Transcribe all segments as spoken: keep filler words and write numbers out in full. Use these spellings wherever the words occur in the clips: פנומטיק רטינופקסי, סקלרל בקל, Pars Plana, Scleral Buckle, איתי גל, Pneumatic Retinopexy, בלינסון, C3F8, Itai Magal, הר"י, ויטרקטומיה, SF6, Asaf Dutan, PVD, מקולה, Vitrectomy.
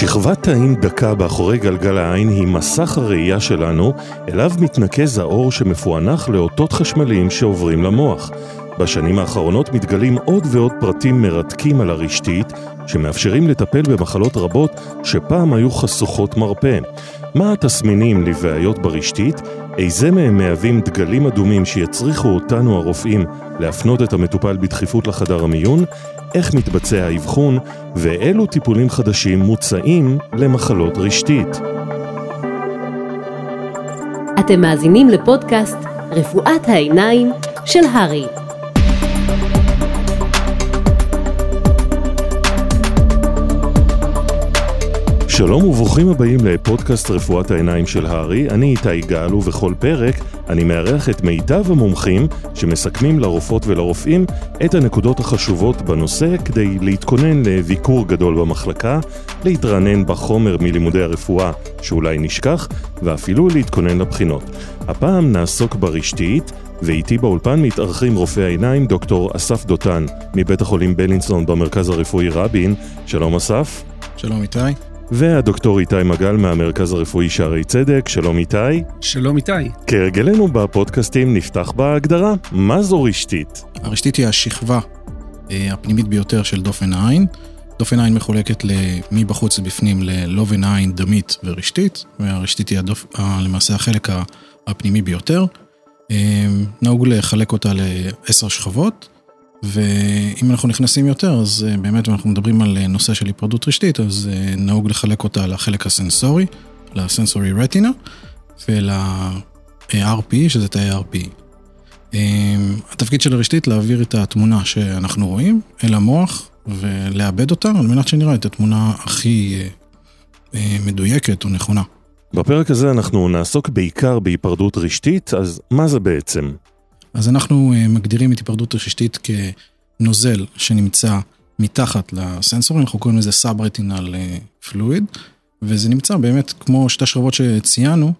שכבת תאים דקה באחורי גלגל העין היא מסך הראייה שלנו, אליו מתנקז האור שמפוענח לאותות חשמליים שעוברים למוח. בשנים האחרונות מתגלים עוד ועוד פרטים מרתקים על הרשתית, שמאפשרים לטפל במחלות רבות שפעם היו חשוכות מרפא. מה התסמינים לבעיות ברשתית? איזה מהם מהווים דגלים אדומים שיצריכו אותנו הרופאים להפנות את המטופל בדחיפות לחדר המיון? איך מתבצע האבחון? ואילו טיפולים חדשים מוצעים למחלות רשתית? אתם מאזינים לפודקאסט רפואת העיניים של הרי. שלום וברוכים הבאים לפודקאסט רפואת העיניים של הרי, אני איתי גל ובכל פרק אני מארח את מיטב המומחים שמסכמים לרופאות ולרופאים את הנקודות החשובות בנושא כדי להתכונן לביקור גדול במחלקה, להתרענן בחומר מלימודי הרפואה שאולי נשכח ואפילו להתכונן לבחינות. הפעם נעסוק ברשתית ואיתי באולפן מתארחים רופא העיניים דוקטור אסף דותן מבית החולים בלינסון במרכז הרפואי רבין. שלום אסף. שלום איתי. והדוקטור איתי מגל מהמרכז הרפואי שערי צדק. שלום איתי. שלום איתי. כרגלנו בפודקאסטים נפתח בהגדרה. מה זו רשתית? הרשתית היא השכבה הפנימית ביותר של דופן העין. דופן העין מחולקת מבחוץ ובפנים ללובן העין, דמית ורשתית, והרשתית היא הדופ... למעשה החלק הפנימי ביותר. נהוג לחלק אותה לעשר שכבות, ואם אנחנו נכנסים יותר, אז באמת אנחנו מדברים על נושא של היפרדות רשתית, אז נהוג לחלק אותה לחלק הסנסורי, לסנסורי רטינה, ול-A R P, שזה תאי A R P. התפקיד של הרשתית להעביר את התמונה שאנחנו רואים אל המוח, ולאבד אותה על מנת שנראה את התמונה הכי מדויקת ונכונה. בפרק הזה אנחנו נעסוק בעיקר בהיפרדות רשתית, אז מה זה בעצם? אז אנחנו מגדירים את היפרדות רשתית כנוזל שנמצא מתחת לסנסורים, אנחנו קוראים לזה סאב-רטינל פלואיד, וזה נמצא באמת כמו שתי שכבות שציינו,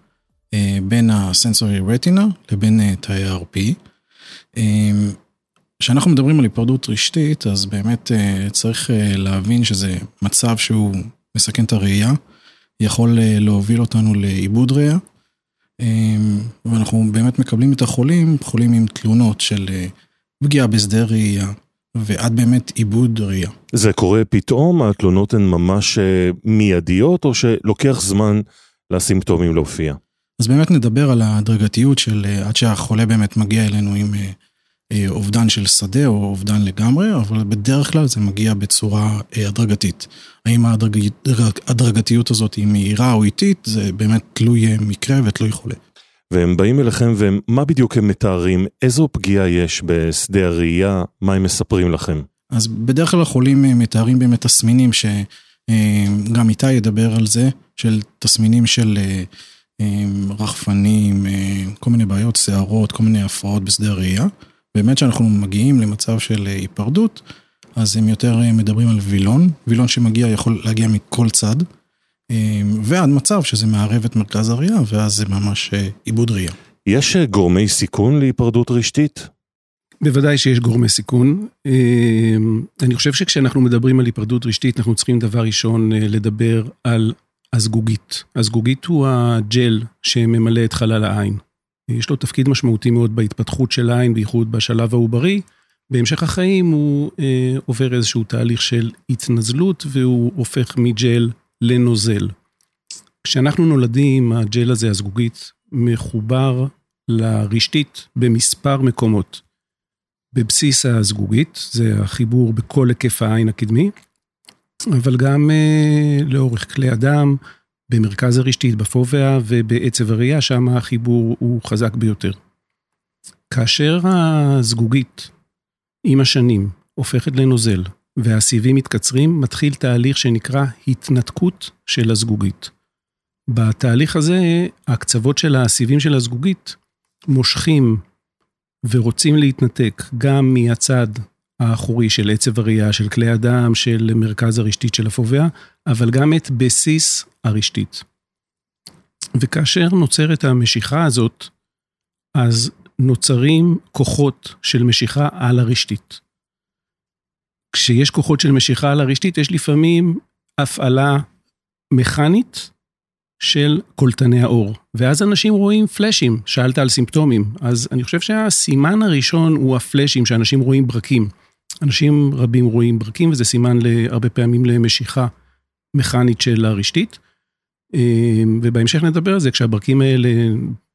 בין הסנסורי רטינה לבין תאי A R P. כשאנחנו מדברים על היפרדות רשתית, אז באמת צריך להבין שזה מצב שהוא מסכן את הראייה, יכול להוביל אותנו לאיבוד ראייה, ואנחנו באמת מקבלים את החולים, חולים עם תלונות של פגיעה בשדה ראייה, ועד באמת עיבוד ראייה. זה קורה פתאום? התלונות הן ממש מיידיות, או שלוקח זמן לסימפטומים להופיע? אז באמת נדבר על הדרגתיות של עד שהחולה באמת מגיע אלינו עם אובדן של שדה, או אובדן לגמרי, אבל בדרך כלל זה מגיע בצורה הדרגתית. האם הדרג... הדרגתיות הזאת היא מהירה או איטית, זה באמת תלוי מקרה ותלוי חולה. והם באים אליכם, ומה בדיוק הם מתארים? איזו פגיעה יש בשדה הראייה? מה הם מספרים לכם? אז בדרך כלל החולים מתארים באמת תסמינים, שגם איתי ידבר על זה, של תסמינים של רחפנים, כל מיני בעיות, שערות, כל מיני הפרעות בשדה הראייה. באמת שאנחנו מגיעים למצב של היפרדות, אז הם יותר מדברים על וילון, וילון שמגיע יכול להגיע מכל צד, ועד מצב שזה מערב את מרכז הראייה, ואז זה ממש עיבוד ראייה. יש גורמי סיכון להיפרדות רשתית? בוודאי שיש גורמי סיכון. אני חושב שכשאנחנו מדברים על היפרדות רשתית, אנחנו צריכים דבר ראשון לדבר על הזגוגית. הזגוגית הוא הג'ל שממלא את חלל העין. יש לו תפקיד משמעותי מאוד בהתפתחות של העין, בייחוד בשלב העוברי. בהמשך החיים הוא אה, עובר איזשהו תהליך של התנזלות, והוא הופך מג'ל לנוזל. כשאנחנו נולדים, הג'ל הזה, הזגוגית, מחובר לרשתית במספר מקומות. בבסיס הזגוגית, זה החיבור בכל היקף העין הקדמי, אבל גם אה, לאורך כלי הדם, במרכז הרשתית, בפובע ובעצב הראייה, שם החיבור הוא חזק ביותר. כאשר הזגוגית עם השנים הופכת לנוזל, והסיבים מתקצרים, מתחיל תהליך שנקרא התנתקות של הזגוגית. בתהליך הזה, הקצוות של הסיבים של הזגוגית מושכים ורוצים להתנתק גם מהצד האחורי של עצב הראייה, של כלי הדם, של מרכז הרשתית של הפובע, אבל גם את בסיס הרשתית. וכאשר נוצרת המשיכה הזאת, אז נוצרים כוחות של משיכה על הרשתית. כשיש כוחות של משיכה על הרשתית, יש לפעמים הפעלה מכנית של קולטני האור. ואז אנשים רואים פלאשים, שאלת על סימפטומים. אז אני חושב שהסימן הראשון הוא הפלאשים, שאנשים רואים ברקים. אנשים רבים רואים ברקים, וזה סימן הרבה פעמים למשיכה מכנית של הרשתית. ובהמשך נדבר על זה, כשהברקים האלה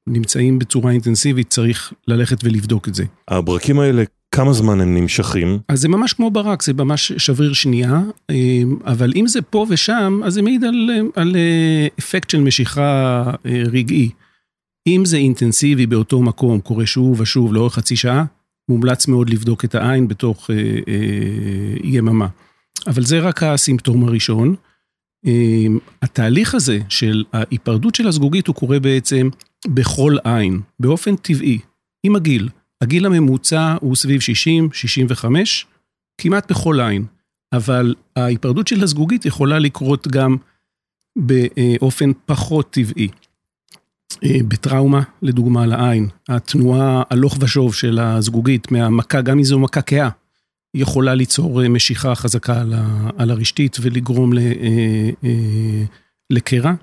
נמצאים בצורה אינטנסיבית, צריך ללכת ולבדוק את זה. הברקים האלה, כמה זמן הם נמשכים? אז זה ממש כמו ברק, זה ממש שבריר שנייה, אבל אם זה פה ושם, אז זה מעיד על, על אפקט של משיכה רגעי. אם זה אינטנסיבי באותו מקום, קורה שוב ושוב לאורך חצי שעה, מומלץ מאוד לבדוק את העין בתוך אה, אה, יממה. אבל זה רק הסימפטום הראשון. אה, התהליך הזה של ההיפרדות של הזגוגית, הוא קורה בעצם בכל עין, באופן טבעי, עם הגיל. הגיל הממוצע הוא סביב שישים עד שישים וחמש, כמעט בכל עין. אבל ההיפרדות של הזגוגית יכולה לקרות גם באופן פחות טבעי. בטראומה, לדוגמה, לעין, התנועה הלוך ושוב של הזגוגית מהמכה, גם איזו מכה קהה, יכולה ליצור משיכה חזקה על הרשתית ולגרום לקרע.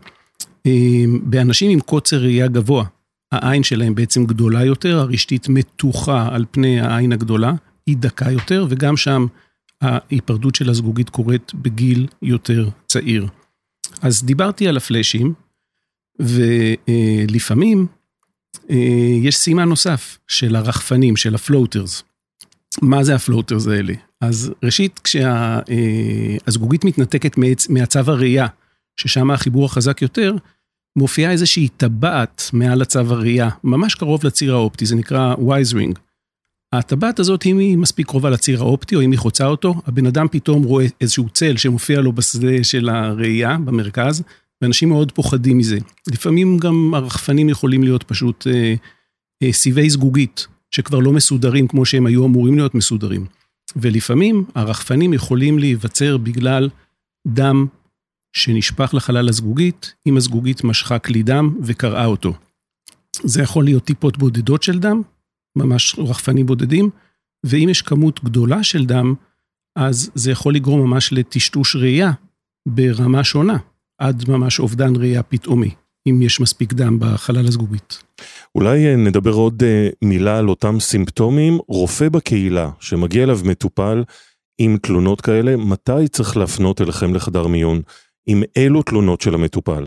באנשים עם קוצר ראייה גבוה, העין שלהם בעצם גדולה יותר, הרשתית מתוחה על פני העין הגדולה, היא דקה יותר, וגם שם ההיפרדות של הזגוגית קורית בגיל יותר צעיר. אז דיברתי על הפלאשים, ולפעמים יש סימן נוסף של הרחפנים, של הפלוטרס. מה זה הפלוטרס האלה? אז ראשית, כשהזגוגית מתנתקת מהצו הראייה, ששם החיבור החזק יותר, מופיעה איזושהי טבעת מעל הצו הראייה, ממש קרוב לציר האופטי, זה נקרא וייזרינג. הטבעת הזאת, אם היא מספיק קרובה לציר האופטי, או אם היא חוצה אותו, הבן אדם פתאום רואה איזשהו צל שמופיע לו בשדה של הראייה, במרכז, ואנשים מאוד פוחדים מזה. לפעמים גם הרחפנים יכולים להיות פשוט אה, אה, סיבי זגוגית, שכבר לא מסודרים כמו שהם היו אמורים להיות מסודרים. ולפעמים הרחפנים יכולים להיווצר בגלל דם שנשפך לחלל הזגוגית, אם הזגוגית משכה כלי דם וקרעה אותו. זה יכול להיות טיפות בודדות של דם, ממש רחפנים בודדים, ואם יש כמות גדולה של דם, אז זה יכול לגרום ממש לטשטוש ראייה ברמה שונה, עד ממש אובדן ראייה פתאומי, אם יש מספיק דם בחלל הזגוגית. אולי נדבר עוד מילה על אותם סימפטומים. רופא בקהילה שמגיע אליו מטופל עם תלונות כאלה, מתי צריך להפנות אליכם לחדר מיון? עם אילו תלונות של המטופל?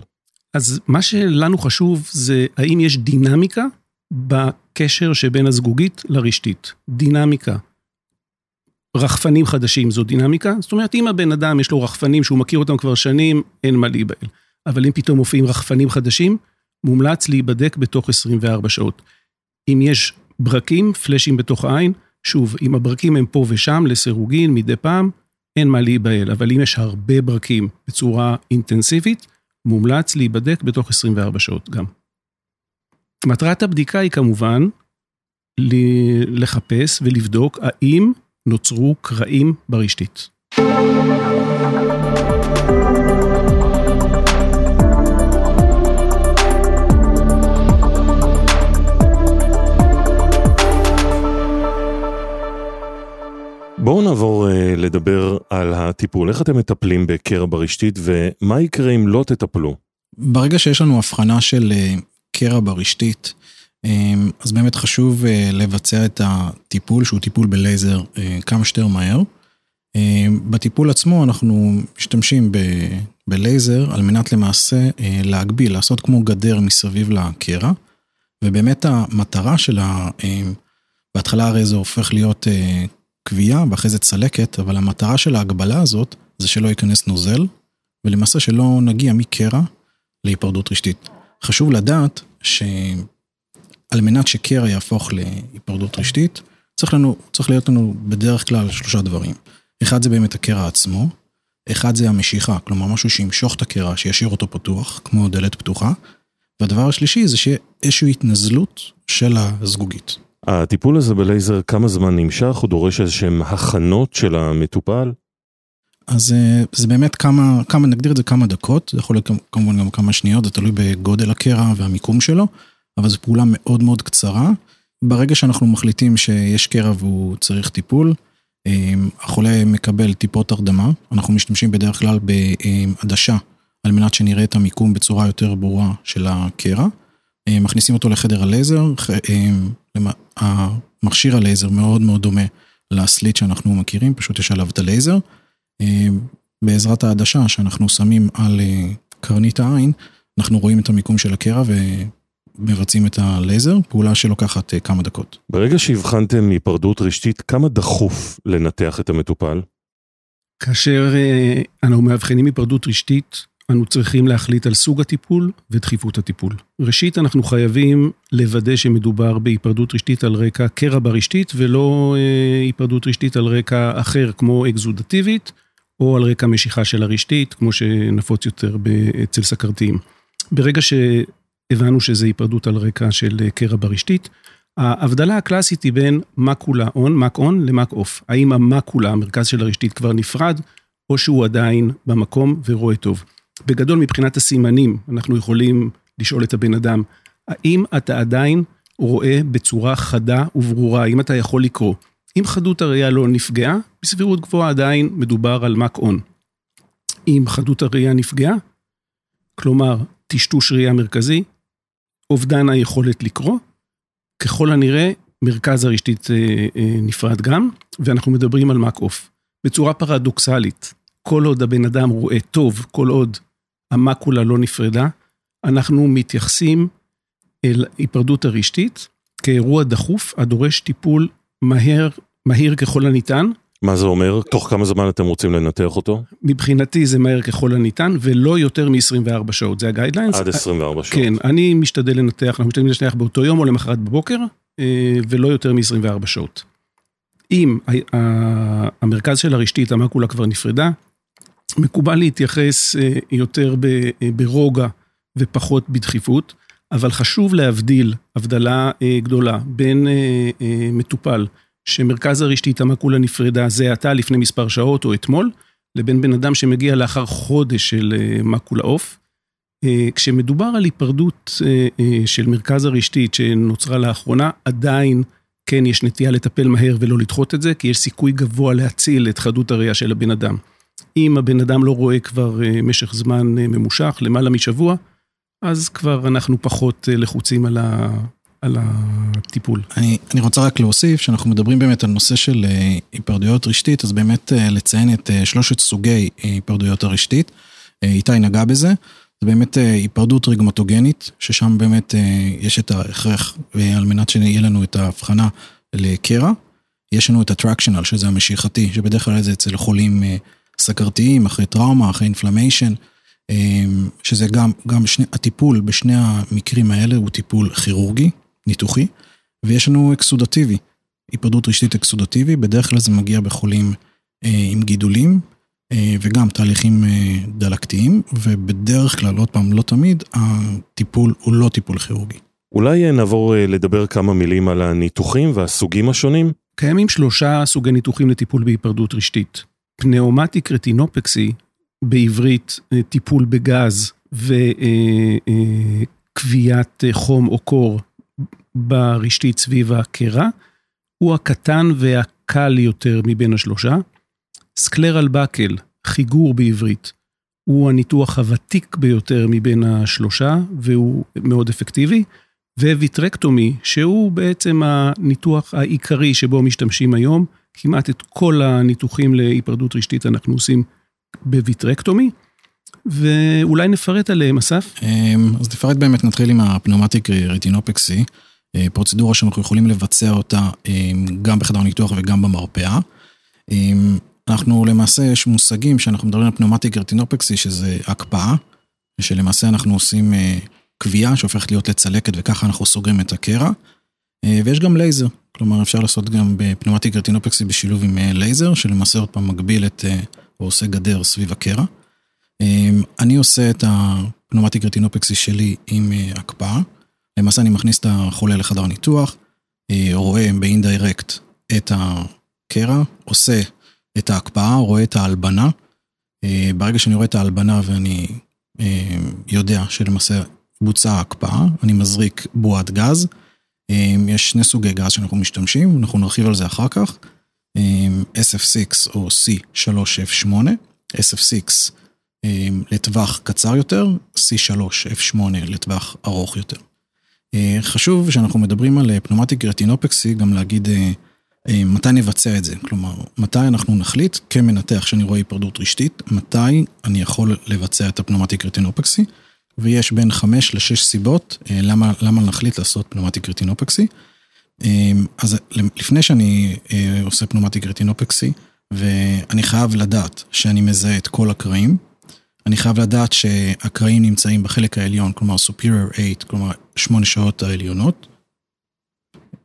אז מה שלנו חשוב זה, האם יש דינמיקה בקשר שבין הזגוגית לרשתית. דינמיקה. רחפנים חדשים זו דינמיקה, זאת אומרת, אם הבן אדם יש לו רחפנים שהוא מכיר אותם כבר שנים, אין מה להיבהל. אבל אם פתאום מופיעים רחפנים חדשים, מומלץ להיבדק בתוך עשרים וארבע שעות. אם יש ברקים, פלאשים בתוך העין, שוב, אם הברקים הם פה ושם, לסירוגין, מדי פעם, אין מה להיבהל, אבל אם יש הרבה ברקים בצורה אינטנסיבית, מומלץ להיבדק בתוך עשרים וארבע שעות גם. מטרת הבדיקה היא כמובן לחפש ולבדוק האם נוצרו קרעים ברשתית. בואו נעבור לדבר על הטיפול. איך אתם מטפלים בקרע ברשתית, ומה יקרה אם לא תטפלו? ברגע שיש לנו הבחנה של קרע ברשתית, אז באמת חשוב לבצע את הטיפול, שהוא טיפול בלייזר, כמה שתר מהר. בטיפול עצמו אנחנו משתמשים בלייזר, על מנת למעשה להגביל, לעשות כמו גדר מסביב לקרע, ובאמת המטרה שלה, בהתחלה הרי זה הופך להיות קביעה, ואחרי זה צלקת, אבל המטרה של ההגבלה הזאת, זה שלא ייכנס נוזל, ולמעשה שלא נגיע מקרע להיפרדות רשתית. חשוב לדעת ש... על מנת שקרע יהפוך להיפרדות רשתית, צריך לנו, צריך להיות לנו בדרך כלל שלושה דברים. אחד זה באמת הקרע עצמו, אחד זה המשיכה, כלומר משהו שימשוך את הקרע, שישאיר אותו פתוח, כמו דלת פתוחה, והדבר השלישי זה שיהיה איזושהי התנזלות של הזגוגית. הטיפול הזה בלייזר, כמה זמן נמשך? הוא דורש איזשהם הכנות של המטופל? אז זה באמת כמה, כמה, נגדיר את זה כמה דקות, זה יכול להיות כמובן גם כמה שניות, זה תלוי בגודל הקרע והמיקום שלו, אבל זו פעולה מאוד מאוד קצרה. ברגע שאנחנו מחליטים שיש קרע והוא צריך טיפול, החולה מקבל טיפות הרדמה, אנחנו משתמשים בדרך כלל בהדשה על מנת שנראה את המיקום בצורה יותר ברורה של הקרע. מכניסים אותו לחדר הלייזר, המכשיר הלייזר מאוד מאוד דומה לסליט שאנחנו מכירים, פשוט יש עליו את הלייזר, בעזרת העדשה שאנחנו שמים על קרנית העין, אנחנו רואים את המיקום של הקרע ומבצעים את הלייזר, פעולה שלוקחת כמה דקות. ברגע שהבחנתם היפרדות רשתית, כמה דחוף לנתח את המטופל? כאשר אנחנו מאבחנים היפרדות רשתית, אנו צריכים להחליט על סוג הטיפול ודחיפות הטיפול. ראשית, אנחנו חייבים לוודא שמדובר בהיפרדות רשתית על רקע קרע ברשתית, ולא היפרדות רשתית על רקע אחר, כמו אקזודטיבית, או על רקע משיכה של הרשתית, כמו שנפוץ יותר אצל סכרתיים. ברגע שהבנו שזה היפרדות על רקע של קרע ברשתית, ההבדלה הקלאסית היא בין מקולה און, מק און למק אוף. האם המקולה, המרכז של הרשתית, כבר נפרד, או שהוא עדיין במקום ורואה טוב. בגדול מבחינת הסימנים, אנחנו יכולים לשאול את הבן אדם, האם אתה עדיין רואה בצורה חדה וברורה, האם אתה יכול לקרוא? אם חדות הראייה לא נפגעה, בסבירות גבוהה עדיין מדובר על מק און. אם חדות הראייה נפגעה, כלומר, טשטוש ראייה מרכזי, אובדן היכולת לקרוא, ככל הנראה, מרכז הרשתית נפרד גם, ואנחנו מדברים על מק אוף. בצורה פרדוקסלית, כל עוד הבן אדם רואה טוב, כל עוד המקולה לא נפרדה, אנחנו מתייחסים אל היפרדות הרשתית כאירוע דחוף, הדורש טיפול מהר, מהיר ככל הניתן. מה זה אומר? תוך כמה זמן אתם רוצים לנתח אותו? מבחינתי זה מהר ככל הניתן, ולא יותר מ-עשרים וארבע שעות, זה הגיידליינס. עד עשרים וארבע שעות. כן, אני משתדל לנתח, אנחנו משתדלים לנתח באותו יום או למחרת בבוקר, ולא יותר מ-עשרים וארבע שעות. אם המרכז של הרשתית, המקולה כבר נפרדה, מקובל להתייחס יותר ברוגע ופחות בדחיפות, אבל חשוב להבדיל הבדלה גדולה בין מטופל שמרכז הרשתית המקולה נפרדה זה עתה לפני מספר שעות או אתמול, לבין בן אדם שמגיע לאחר חודש של מקולה אוף. כשמדובר על היפרדות של מרכז הרשתית שנוצרה לאחרונה, עדיין כן יש נטייה לטפל מהר ולא לדחות את זה, כי יש סיכוי גבוה להציל את חדות הראייה של הבן אדם. אם הבן אדם לא רואה כבר משך זמן ממושך, למעלה משבוע, אז כבר אנחנו פחות לחוצים על ה... על הטיפול. אני, אני רוצה רק להוסיף, שאנחנו מדברים באמת על נושא של היפרדויות רשתית, אז באמת לציין את שלושת סוגי היפרדויות הרשתית, איתי נגע בזה, זה באמת היפרדות רגמטוגנית, ששם באמת יש את ההכרח, ועל מנת שיהיה לנו את ההבחנה לקרע, יש לנו את הטרקשנל, שזה המשיכתי, שבדרך כלל זה אצל חולים סכרתיים, אחרי טראומה, אחרי אינפלמיישן, שזה גם, גם שני, הטיפול בשני המקרים האלה הוא טיפול כירורגי, ניתוחי, ויש לנו אקסודטיבי, היפרדות רשתית אקסודטיבי, בדרך כלל זה מגיע בחולים עם גידולים, וגם תהליכים דלקתיים, ובדרך כלל, עוד פעם, לא תמיד, הטיפול הוא לא טיפול כירורגי. אולי נעבור לדבר כמה מילים על הניתוחים והסוגים השונים? קיימים שלושה סוגי ניתוחים לטיפול בהיפרדות רשתית. פנאומטיק רטינופקסי, בעברית טיפול בגז וקביעת חום או קור ברשתית סביב הקרע, הוא הקטן והקל יותר מבין השלושה. סקלרל בקל, חיגור בעברית, הוא הניתוח הוותיק ביותר מבין השלושה, והוא מאוד אפקטיבי, וויטרקטומי, שהוא בעצם הניתוח העיקרי שבו משתמשים היום, כמעט את כל הניתוחים להיפרדות רשתית אנחנו עושים בוויטרקטומי, ואולי נפרט עליהם, אסף? אז נפרט באמת, נתחיל עם הפנומטיק רטינופקסי, פרוצדורה שאנחנו יכולים לבצע אותה גם בחדר ניתוח וגם במרפאה. אנחנו למעשה, יש מושגים שאנחנו מדברים על פנומטיק רטינופקסי, שזה הקפאה, שלמעשה אנחנו עושים קביעה שהופכת להיות לצלקת, וככה אנחנו סוגרים את הקרע, ויש גם לייזר, כלומר אפשר לעשות גם בפנומטיק רטינופקסי בשילוב עם לייזר, שלמעשה עוד פעם מגביל את... הוא עושה גדר סביב הקרע. אני עושה את הפנומטיק רטינופקסי שלי עם הקפאה. למעשה אני מכניס את החולה לחדר ניתוח, רואה באינדיירקט את הקרע, עושה את ההקפאה, רואה את ההלבנה. ברגע שאני רואה את ההלבנה ואני יודע שלמעשה בוצעה הקפאה, אני מזריק בועת גז. יש שני סוגי גז שאנחנו משתמשים, אנחנו נרחיב על זה אחר כך. אס אף שש או סי שלוש אף שמונה, אס אף שש לטווח קצר יותר, סי שלוש אף שמונה לטווח ארוך יותר. חשוב שאנחנו מדברים על פנומטיק רטינופקסי, גם להגיד מתי נבצע את זה, כלומר, מתי אנחנו נחליט כמנתח שאני רואה היפרדות רשתית, מתי אני יכול לבצע את הפנומטיק רטינופקסי, ויש בין חמש לשש סיבות למה, למה נחליט לעשות פנומטיק רטינופקסי. אז לפני שאני עושה פנומטיק רטינופקסי, ואני חייב לדעת שאני מזהה את כל הקרעים, אני חייב לדעת שהקרעים נמצאים בחלק העליון, כלומר superior eight, כלומר שמונה שעות העליונות.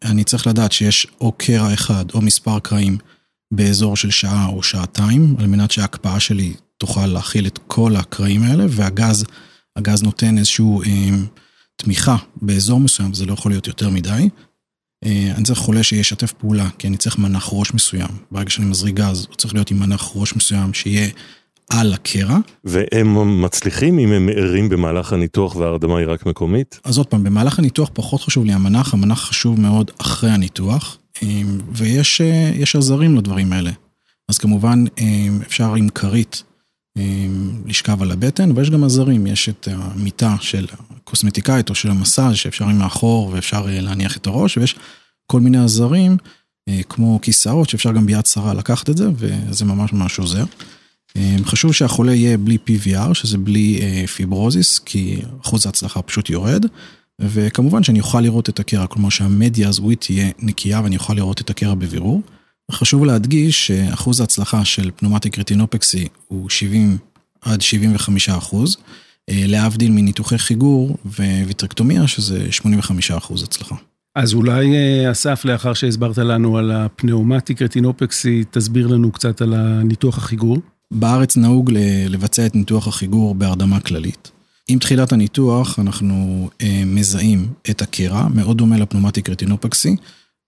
אני צריך לדעת שיש או קרע אחד או מספר קרעים באזור של שעה או שעתיים, על מנת שההקפאה שלי תוכל להכיל את כל הקרעים האלה, והגז, הגז נותן איזשהו אה, תמיכה באזור מסוים, זה לא יכול להיות יותר מדי. אה, אני צריך חולה שישתף פעולה, כי אני צריך מנח ראש מסוים. ברגע שאני מזריק גז, הוא צריך להיות עם מנח ראש מסוים שיהיה על הקרע. והם מצליחים אם הם מערים במהלך הניתוח וההרדמה היא רק מקומית? אז עוד פעם, במהלך הניתוח פחות חשוב לי המנח, המנח חשוב מאוד אחרי הניתוח, ויש יש עזרים לדברים האלה. אז כמובן אפשר עם קרית לשכב על הבטן, ויש גם עזרים, יש את המיטה של הקוסמטיקאית או של המסאז' שאפשר עם מאחור ואפשר להניח את הראש, ויש כל מיני עזרים, כמו כיסאות, שאפשר גם ביד שרה לקחת את זה, וזה ממש ממש עוזר. חשוב שהחולה יהיה בלי פי וי אר, שזה בלי פיברוזיס, כי אחוז ההצלחה פשוט יורד, וכמובן שאני אוכל לראות את הקרע, כלומר שהמדיה הזוית תהיה נקייה, ואני אוכל לראות את הקרע בבירור. חשוב להדגיש שאחוז ההצלחה של פנומטיק רטינופקסי הוא שבעים עד שבעים וחמישה אחוז, להבדיל מניתוחי חיגור וויטרקטומיה, שזה שמונים וחמישה אחוז הצלחה. אז אולי אסף, לאחר שהסברת לנו על הפנומטיק רטינופקסי, תסביר לנו קצת על הניתוח החיגור. בארץ נהוג לבצע את ניתוח החיגור בהרדמה כללית. עם תחילת הניתוח אנחנו מזהים את הקרע, מאוד דומה לפנומטיק רטינופקסי,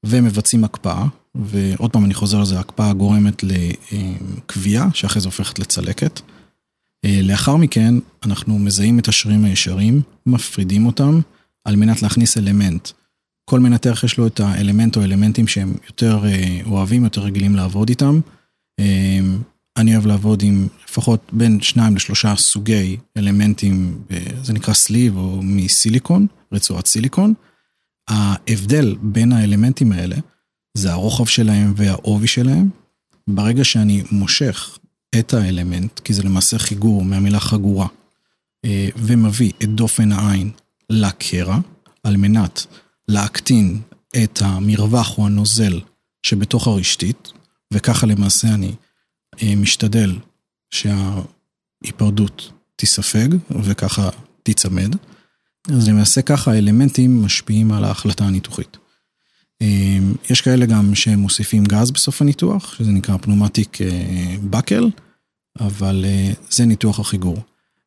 ומבצעים הקפאה, ועוד פעם אני חוזר לזה, הקפאה גורמת לקביעה, שאחרי זה הופכת לצלקת. לאחר מכן אנחנו מזהים את השרירים הישרים, מפרידים אותם, על מנת להכניס אלמנט. כל מנתח יש לו את האלמנט או אלמנטים שהם יותר אוהבים, יותר רגילים לעבוד איתם, אני אוהב לעבוד עם לפחות בין שניים לשלושה סוגי אלמנטים, זה נקרא סליב או מסיליקון, רצועת סיליקון. ההבדל בין האלמנטים האלה, זה הרוחב שלהם והעובי שלהם. ברגע שאני מושך את האלמנט, כי זה למעשה חיגור מהמילה חגורה, ומביא את דופן העין לקרע, על מנת להקטין את המרווח או הנוזל שבתוך הרשתית, וככה למעשה אני משתדל שההיפרדות תיספג וככה תצמד. אז למעשה ככה האלמנטים משפיעים על ההחלטה הניתוחית. יש כאלה גם שמוסיפים גז בסוף הניתוח, שזה נקרא פנומטיק בקל, אבל זה ניתוח החיגור.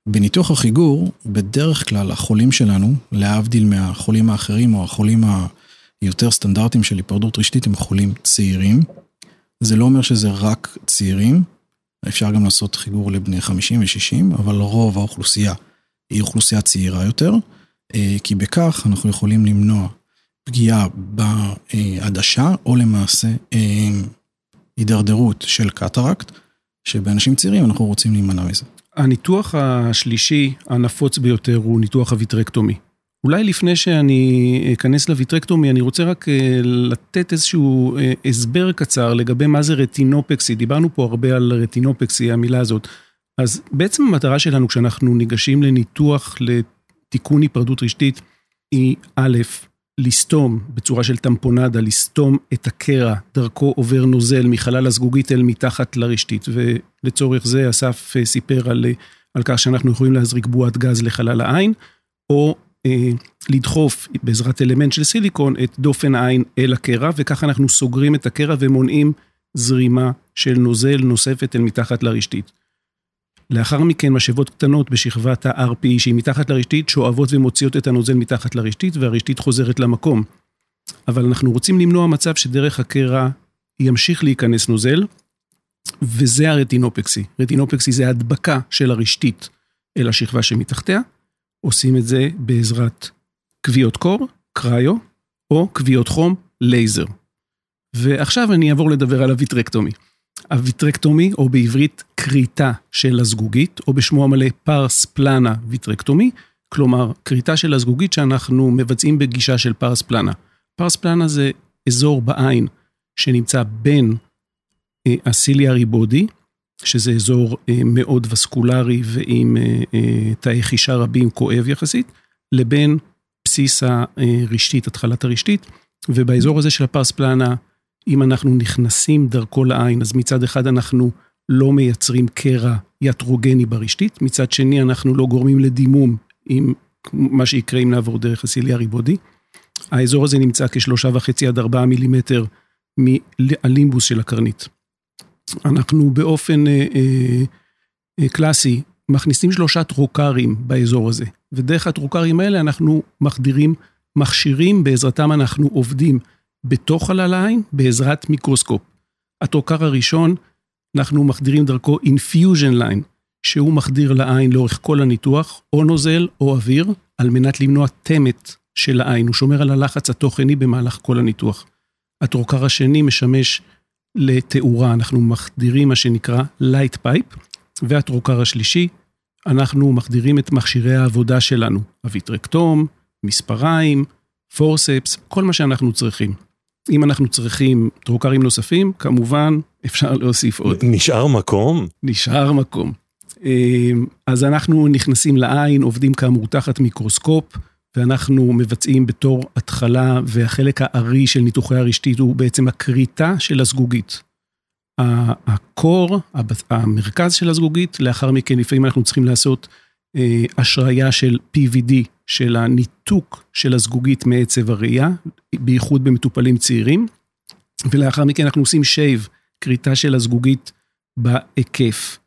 בניתוח החיגור, בדרך כלל החולים שלנו, להבדיל מהחולים האחרים או החולים היותר סטנדרטיים של היפרדות רשתית, הם חולים צעירים. זה לא אומר שזה רק צעירים, אפשר גם לעשות חיגור לבני חמישים ושישים, אבל רוב האוכלוסייה היא אוכלוסייה צעירה יותר, כי בכך אנחנו יכולים למנוע פגיעה בהדשה, או למעשה הידרדרות של קטרקט, שבאנשים צעירים אנחנו רוצים להימנע מזה. הניתוח השלישי הנפוץ ביותר הוא ניתוח הוויטרקטומי. אולי לפני שאני אכנס לויטרקטומי, אני רוצה רק לתת איזשהו הסבר קצר לגבי מה זה רטינופקסי. דיברנו פה הרבה על רטינופקסי, המילה הזאת. אז בעצם המטרה שלנו, כשאנחנו ניגשים לניתוח לתיקון היפרדות רשתית, היא א', לסתום בצורה של טמפונדה, לסתום את הקרע, דרכו עובר נוזל מחלל הזגוגית אל מתחת לרשתית, ולצורך זה אסף סיפר על, על כך שאנחנו יכולים להזריק בועת גז לחלל העין, או לדחוף בעזרת אלמנט של סיליקון את דופן העין אל הקרע, וככה אנחנו סוגרים את הקרע ומונעים זרימה של נוזל נוספת אל מתחת לרשתית. לאחר מכן משאבות קטנות בשכבת ה-אר פי שהיא מתחת לרשתית, שואבות ומוציאות את הנוזל מתחת לרשתית, והרשתית חוזרת למקום. אבל אנחנו רוצים למנוע מצב שדרך הקרע ימשיך להיכנס נוזל, וזה הרטינופקסי. רטינופקסי זה הדבקה של הרשתית אל השכבה שמתחתיה, עושים את זה בעזרת קביעות קור, קריו, או קביעות חום, לייזר. ועכשיו אני אעבור לדבר על הוויטרקטומי. הוויטרקטומי, או בעברית קריטה של הזגוגית, או בשמו המלא פרס פלנה ויטרקטומי, כלומר, קריטה של הזגוגית שאנחנו מבצעים בגישה של פרס פלנה. פרס פלנה זה אזור בעין שנמצא בין אה, הסיליארי בודי, שזה אזור אה, מאוד וסקולרי ועם אה, אה, תאי חישה רבים כואב יחסית, לבין בסיס הרשתית, התחלת הרשתית, ובאזור הזה של הפרס פלנה, אם אנחנו נכנסים דרכו לעין, אז מצד אחד אנחנו לא מייצרים קרע יטרוגני ברשתית, מצד שני אנחנו לא גורמים לדימום עם מה שיקרה אם נעבור דרך הסיליארי בודי. האזור הזה נמצא כשלושה וחצי עד ארבעה מילימטר מהלימבוס של הקרנית. אנחנו באופן אה, אה, קלאסי, מכניסים שלושה טרוקרים באזור הזה, ודרך הטרוקרים האלה אנחנו מחדירים מכשירים, בעזרתם אנחנו עובדים בתוך חלל העין, בעזרת מיקרוסקופ. הטרוקר הראשון, אנחנו מחדירים דרכו infusion line, שהוא מחדיר לעין לאורך כל הניתוח, או נוזל או אוויר, על מנת למנוע תמת של העין, הוא שומר על הלחץ התוכני במהלך כל הניתוח. הטרוקר השני משמש לתאורה, אנחנו מחדירים מה שנקרא light pipe, והטרוקר השלישי, אנחנו מחדירים את מכשירי העבודה שלנו, הוויטרקטום, מספריים, פורספס, כל מה שאנחנו צריכים. אם אנחנו צריכים טרוקרים נוספים, כמובן אפשר להוסיף עוד. נשאר מקום? נשאר מקום. אז אנחנו נכנסים לעין, עובדים כאמור תחת מיקרוסקופ, ואנחנו מבצעים בתור התחלה, והחלק הארי של ניתוחי הרשתית הוא בעצם הקריטה של הזגוגית. הקור, המרכז של הזגוגית, לאחר מכן לפעמים אנחנו צריכים לעשות השראיה של פי וי די, של הניתוק של הזגוגית מעצב הראייה, בייחוד במטופלים צעירים, ולאחר מכן אנחנו עושים שייב, קריטה של הזגוגית בהיקף.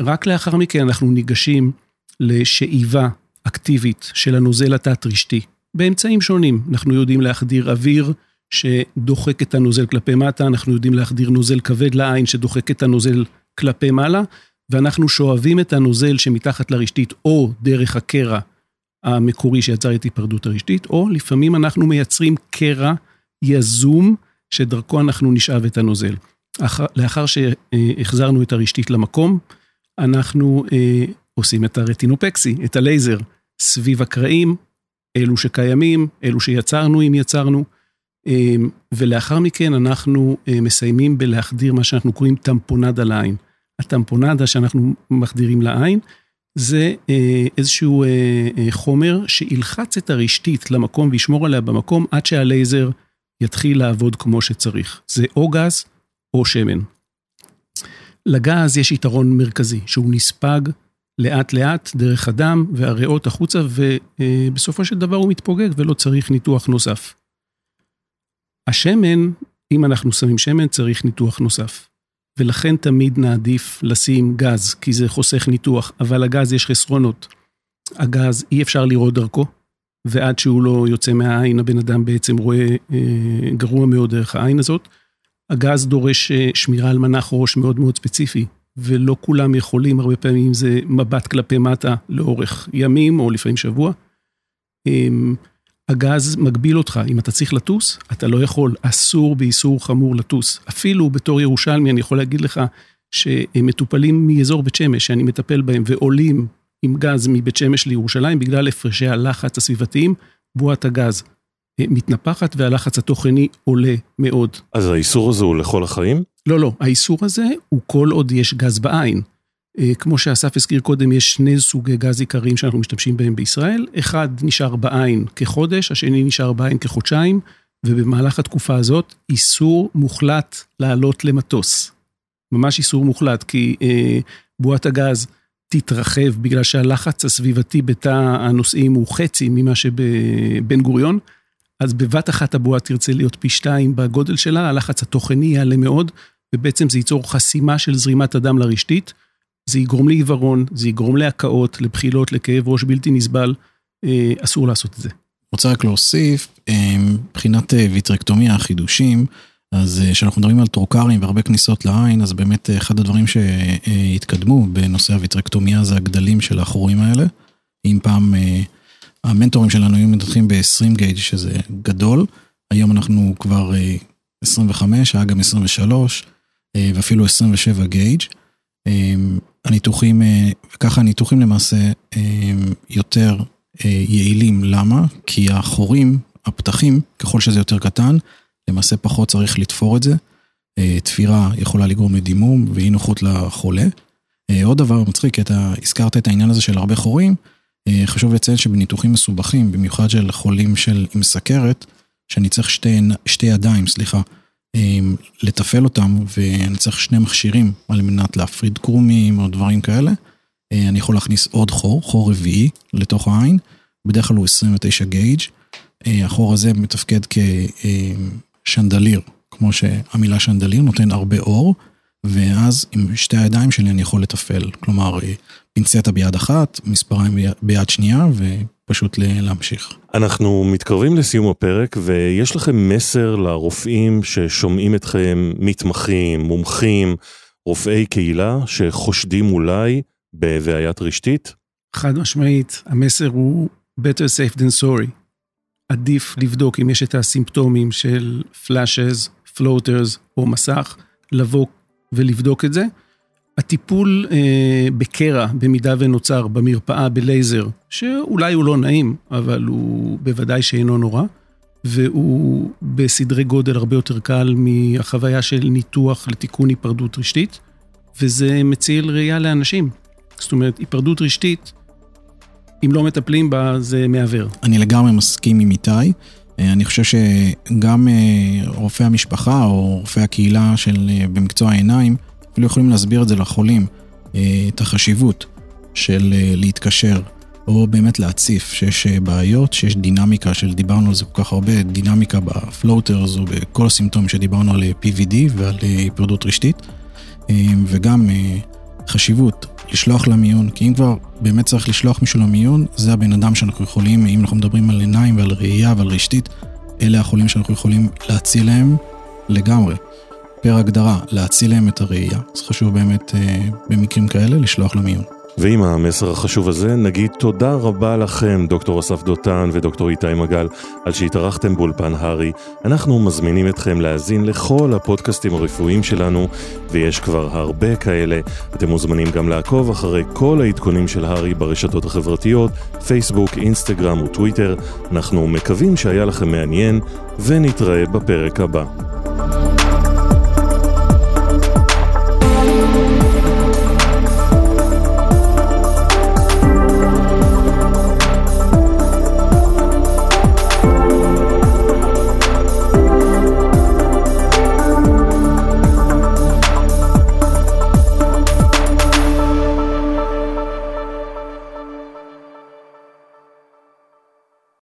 רק לאחר מכן אנחנו ניגשים לשאיבה אקטיבית של הנוזל התת-רשתי, באמצעים שונים. אנחנו יודעים להחדיר אוויר שדוחק את הנוזל כלפי מטה, אנחנו יודעים להחדיר נוזל כבד לעין שדוחק את הנוזל כלפי מעלה, ואנחנו שואבים את הנוזל שמתחת לרשתית או דרך הקרע המקורי שיצר את היפרדות הרשתית, או לפעמים אנחנו מייצרים קרע יזום שדרכו אנחנו נשאב את הנוזל. אחר, לאחר שהחזרנו את הרשתית למקום, אנחנו אה, עושים את הרטינופקסי, את הלייזר, סביב הקרעים, אלו שקיימים, אלו שיצרנו אם יצרנו, אה, ולאחר מכן אנחנו אה, מסיימים בלהחדיר מה שאנחנו קוראים טמפונדה לעין. הטמפונדה שאנחנו מחדירים לעין, זה אה, איזשהו אה, אה, חומר שילחץ את הרשתית למקום וישמור עליה במקום, עד שהלייזר יתחיל לעבוד כמו שצריך. זה או גז או שמן. לגז יש יתרון מרכזי, שהוא נספג לאט לאט דרך הדם והריאות החוצה, ובסופו של דבר הוא מתפוגג ולא צריך ניתוח נוסף. השמן, אם אנחנו שמים שמן, צריך ניתוח נוסף. ולכן תמיד נעדיף לשים גז, כי זה חוסך ניתוח, אבל הגז יש חסרונות. הגז אי אפשר לראות דרכו, ועד שהוא לא יוצא מהעין, הבן אדם בעצם רואה אה, גרוע מאוד דרך העין הזאת. הגז דורש שמירה על מנח ראש מאוד מאוד ספציפי, ולא כולם יכולים, הרבה פעמים זה מבט כלפי מטה לאורך ימים, או לפעמים שבוע. הגז מגביל אותך, אם אתה צריך לטוס, אתה לא יכול, אסור באיסור חמור לטוס. אפילו בתור ירושלמי, אני יכול להגיד לך, שמטופלים מאזור בית שמש, שאני מטפל בהם, ועולים עם גז מבית שמש לירושלים, בגלל הפרשי הלחץ הסביבתיים, בועת הגז מתנפחת, והלחץ התוכני עולה מאוד. אז האיסור הזה הוא לכל החיים? לא, לא. האיסור הזה הוא כל עוד יש גז בעין. כמו שאסף הזכיר קודם, יש שני סוגי גז עיקריים שאנחנו משתמשים בהם בישראל. אחד נשאר בעין כחודש, השני נשאר בעין כחודשיים, ובמהלך התקופה הזאת, איסור מוחלט לעלות למטוס. ממש איסור מוחלט, כי אה, בועת הגז תתרחב, בגלל שהלחץ הסביבתי בתא הנוסעים הוא חצי ממה שבבן גוריון, אז בבת אחת הבועה תרצה להיות פי שתיים בגודל שלה, הלחץ התוכני יעלה מאוד, ובעצם זה ייצור חסימה של זרימת הדם לרשתית, זה יגרום לעיוורון, זה יגרום להקאות, לבחילות, לכאב ראש בלתי נסבל, אסור לעשות את זה. רוצה רק להוסיף, מבחינת ויטרקטומיה, החידושים, אז כשאנחנו מדברים על טרוקרים והרבה כניסות לעין, אז באמת אחד הדברים שהתקדמו בנושא הויטרקטומיה, זה הגדלים של האחורים האלה, אם פעם... המנטורים שלנו היו מתחילים ב-עשרים גייג' שזה גדול, היום אנחנו כבר עשרים וחמש, היה גם עשרים ושלוש, ואפילו עשרים ושבע גייג'. הניתוחים, וככה הניתוחים למעשה יותר יעילים. למה? כי החורים, הפתחים, ככל שזה יותר קטן, למעשה פחות צריך לתפור את זה. תפירה יכולה לגרום לדימום ואי נוחות לחולה. עוד דבר מצחיק, אתה הזכרת את העניין הזה של הרבה חורים, חשוב לציין שבניתוחים מסובכים, במיוחד של חולים של עם סכרת, שאני צריך שתי, שתי ידיים, סליחה, לטפל אותם, ואני צריך שני מכשירים על מנת להפריד קרומים או דברים כאלה, אני יכול להכניס עוד חור, חור רביעי לתוך העין, בדרך כלל הוא עשרים ותשע גייג'. החור הזה מתפקד כשנדליר, כמו שהמילה שנדליר נותן הרבה אור, ואז עם שתי הידיים שלי אני יכול לטפל, כלומר פינצטה ביד אחת, מספריים ביד שנייה, ופשוט להמשיך. אנחנו מתקרבים לסיום הפרק, ויש לכם מסר לרופאים ששומעים אתכם, מתמחים, מומחים, רופאי קהילה שחושדים אולי בבעיית רשתית? חד משמעית, המסר הוא better safe than sorry. עדיף לבדוק אם יש את הסימפטומים של flashes, floaters או מסך, לבוא ולבדוק את זה. הטיפול אה, בקרע, במידה ונוצר, במרפאה, בלייזר, שאולי הוא לא נעים, אבל הוא בוודאי שאינו נורא, והוא בסדרי גודל הרבה יותר קל מהחוויה של ניתוח לתיקון היפרדות רשתית, וזה מציל ראייה לאנשים. זאת אומרת, היפרדות רשתית, אם לא מטפלים בה, זה מעבר. אני לגמרי מסכים עם איתי, אני חושב שגם רופא המשפחה או רופא הקהילה של במקצוע העיניים, אפילו יכולים להסביר את זה לחולים, את החשיבות של להתקשר, או באמת להציף שיש בעיות, שיש דינמיקה של, דיברנו על זה כל כך הרבה, דינמיקה בפלוטרס, או בכל הסימפטומים שדיברנו על פי וי די ועל היפרדות רשתית, וגם חשיבות לשלוח למיון, כי אם כבר באמת צריך לשלוח מישהו למיון, זה הבן אדם שאנחנו יכולים, אם אנחנו מדברים על עיניים ועל ראייה ועל רשתית, אלה החולים שאנחנו יכולים להציל להם לגמרי. פר הגדרה, להציל להם את הראייה. זה חשוב באמת במקרים כאלה לשלוח למיון. ועם המסר החשוב הזה, נגיד תודה רבה לכם, דוקטור אסף דותן ודוקטור איתי מגל, על שהתארחתם באולפן הרי. אנחנו מזמינים אתכם להאזין לכל הפודקאסטים הרפואיים שלנו, ויש כבר הרבה כאלה. אתם מוזמנים גם לעקוב אחרי כל העדכונים של הרי ברשתות החברתיות, פייסבוק, אינסטגרם וטוויטר. אנחנו מקווים שהיה לכם מעניין, ונתראה בפרק הבא.